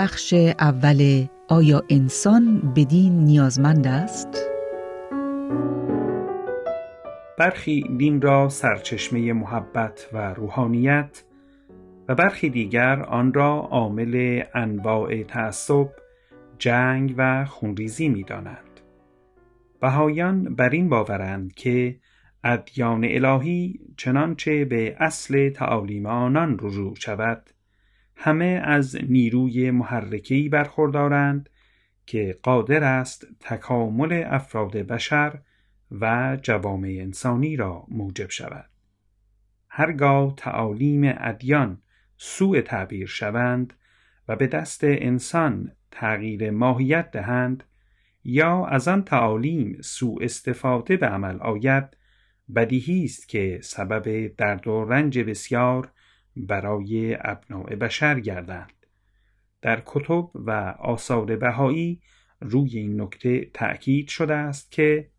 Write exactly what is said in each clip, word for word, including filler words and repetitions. بخش اول آیا انسان به دین نیازمند است؟ برخی دین را سرچشمه محبت و روحانیت و برخی دیگر آن را عامل انواع تعصب، جنگ و خونریزی می دانند. بهائیان بر این باورند که ادیان الهی چنانچه به اصل تعالیم آنان رجوع شود، همه از نیروی محرکه‌ای برخوردارند که قادر است تکامل افراد بشر و جوامع انسانی را موجب شود. هرگاه تعالیم ادیان سوء تعبیر شوند و به دست انسان تغییر ماهیت دهند یا از آن تعالیم سوء استفاده به عمل آید، بدیهی است که سبب درد و رنج بسیار برای ابناء بشر گردند. در کتب و آثار بهایی روی این نکته تأکید شده است که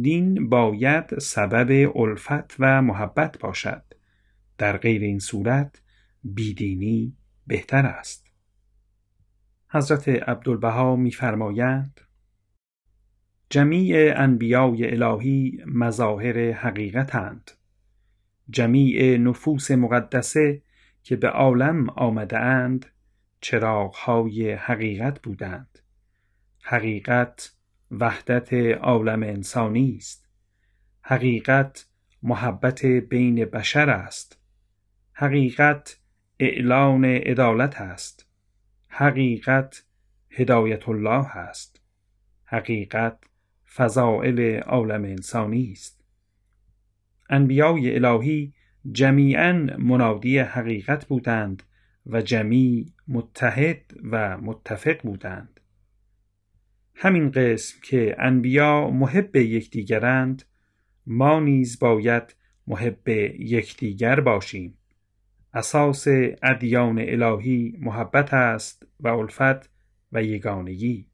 دین باید سبب الفت و محبت باشد، در غیر این صورت بیدینی بهتر است. حضرت عبدالبها می‌فرمایند: جمیع انبیای الهی مظاهر حقیقتند. جمیع نفوس مقدسه که به عالم آمده اند چراغ‌های حقیقت بودند. حقیقت وحدت عالم انسانی است. حقیقت محبت بین بشر است. حقیقت اعلان عدالت است. حقیقت هدایت الله است. حقیقت فضائل عالم انسانی است. انبیای الهی جمیعاً منادی حقیقت بودند و جمیع متحد و متفق بودند. همین قسم که انبیا محب یکدیگرند، ما نیز باید محب یکدیگر باشیم. اساس ادیان الهی محبت است و الفت و یگانگی.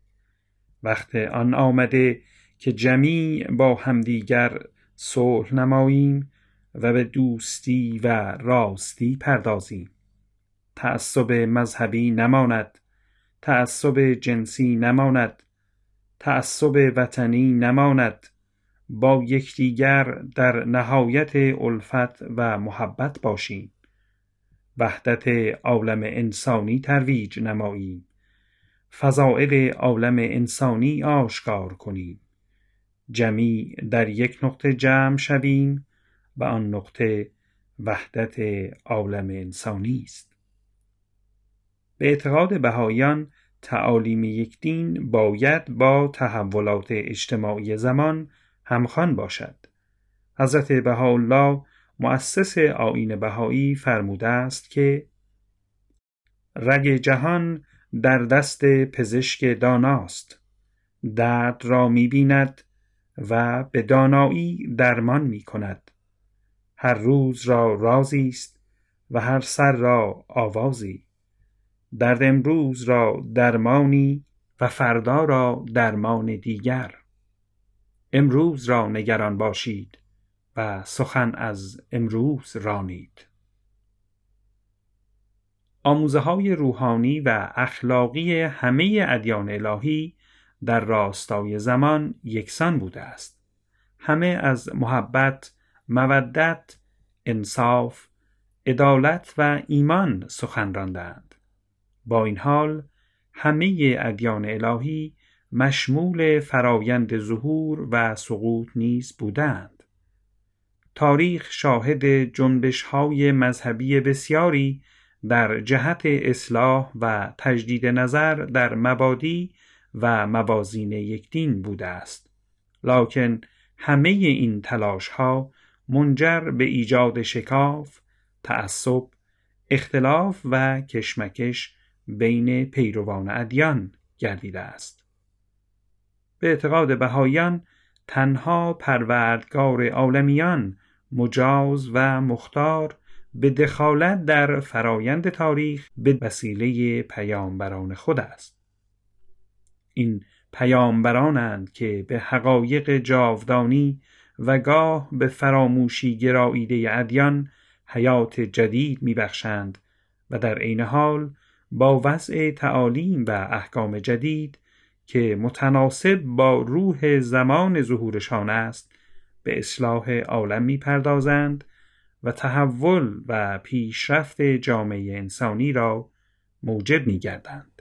وقت آن آمده که جمیع با همدیگر صلح نماییم و به دوستی و راستی پردازیم. تعصب مذهبی نماند، تعصب جنسی نماند، تعصب وطنی نماند، با یکدیگر در نهایت الفت و محبت باشیم. وحدت عالم انسانی ترویج نماییم. فضائل عالم انسانی آشکار کنیم. جمیع در یک نقطه جمع شویم و آن نقطه وحدت عالم انسانی است. به اعتقاد بهائیان تعالیم یک دین باید با تحولات اجتماعی زمان همخوان باشد. حضرت بها الله مؤسس آیین بهایی فرموده است که رگ جهان در دست پزشک داناست. درد را می‌بیند و به دانایی درمان می‌کند. هر روز را رازی است و هر سر را آوازی. درد امروز را درمانی و فردا را درمان دیگر. امروز را نگران باشید و سخن از امروز رانید. آموزه‌های روحانی و اخلاقی همه ادیان الهی در راستای زمان یکسان بوده است. همه از محبت، مودت، انصاف، عدالت و ایمان سخن راندند. با این حال همه ادیان الهی مشمول فرایند ظهور و سقوط نیز بودند. تاریخ شاهد جنبش‌های مذهبی بسیاری در جهت اصلاح و تجدید نظر در مبادی و موازین یک دین بوده است. لکن همه این تلاش‌ها منجر به ایجاد شکاف، تعصب، اختلاف و کشمکش بین پیروان ادیان گردیده است. به اعتقاد بهائیان تنها پروردگار عالمیان مجاز و مختار به دخالت در فرایند تاریخ به وسیله پیامبران خود است. این پیامبرانند که به حقایق جاودانی و گاه به فراموشی گراییده ادیان حیات جدید می‌بخشند و در عین حال با وضع تعالیم و احکام جدید که متناسب با روح زمان ظهورشان است به اصلاح عالم می‌پردازند و تحول و پیشرفت جامعه انسانی را موجب می‌گردند.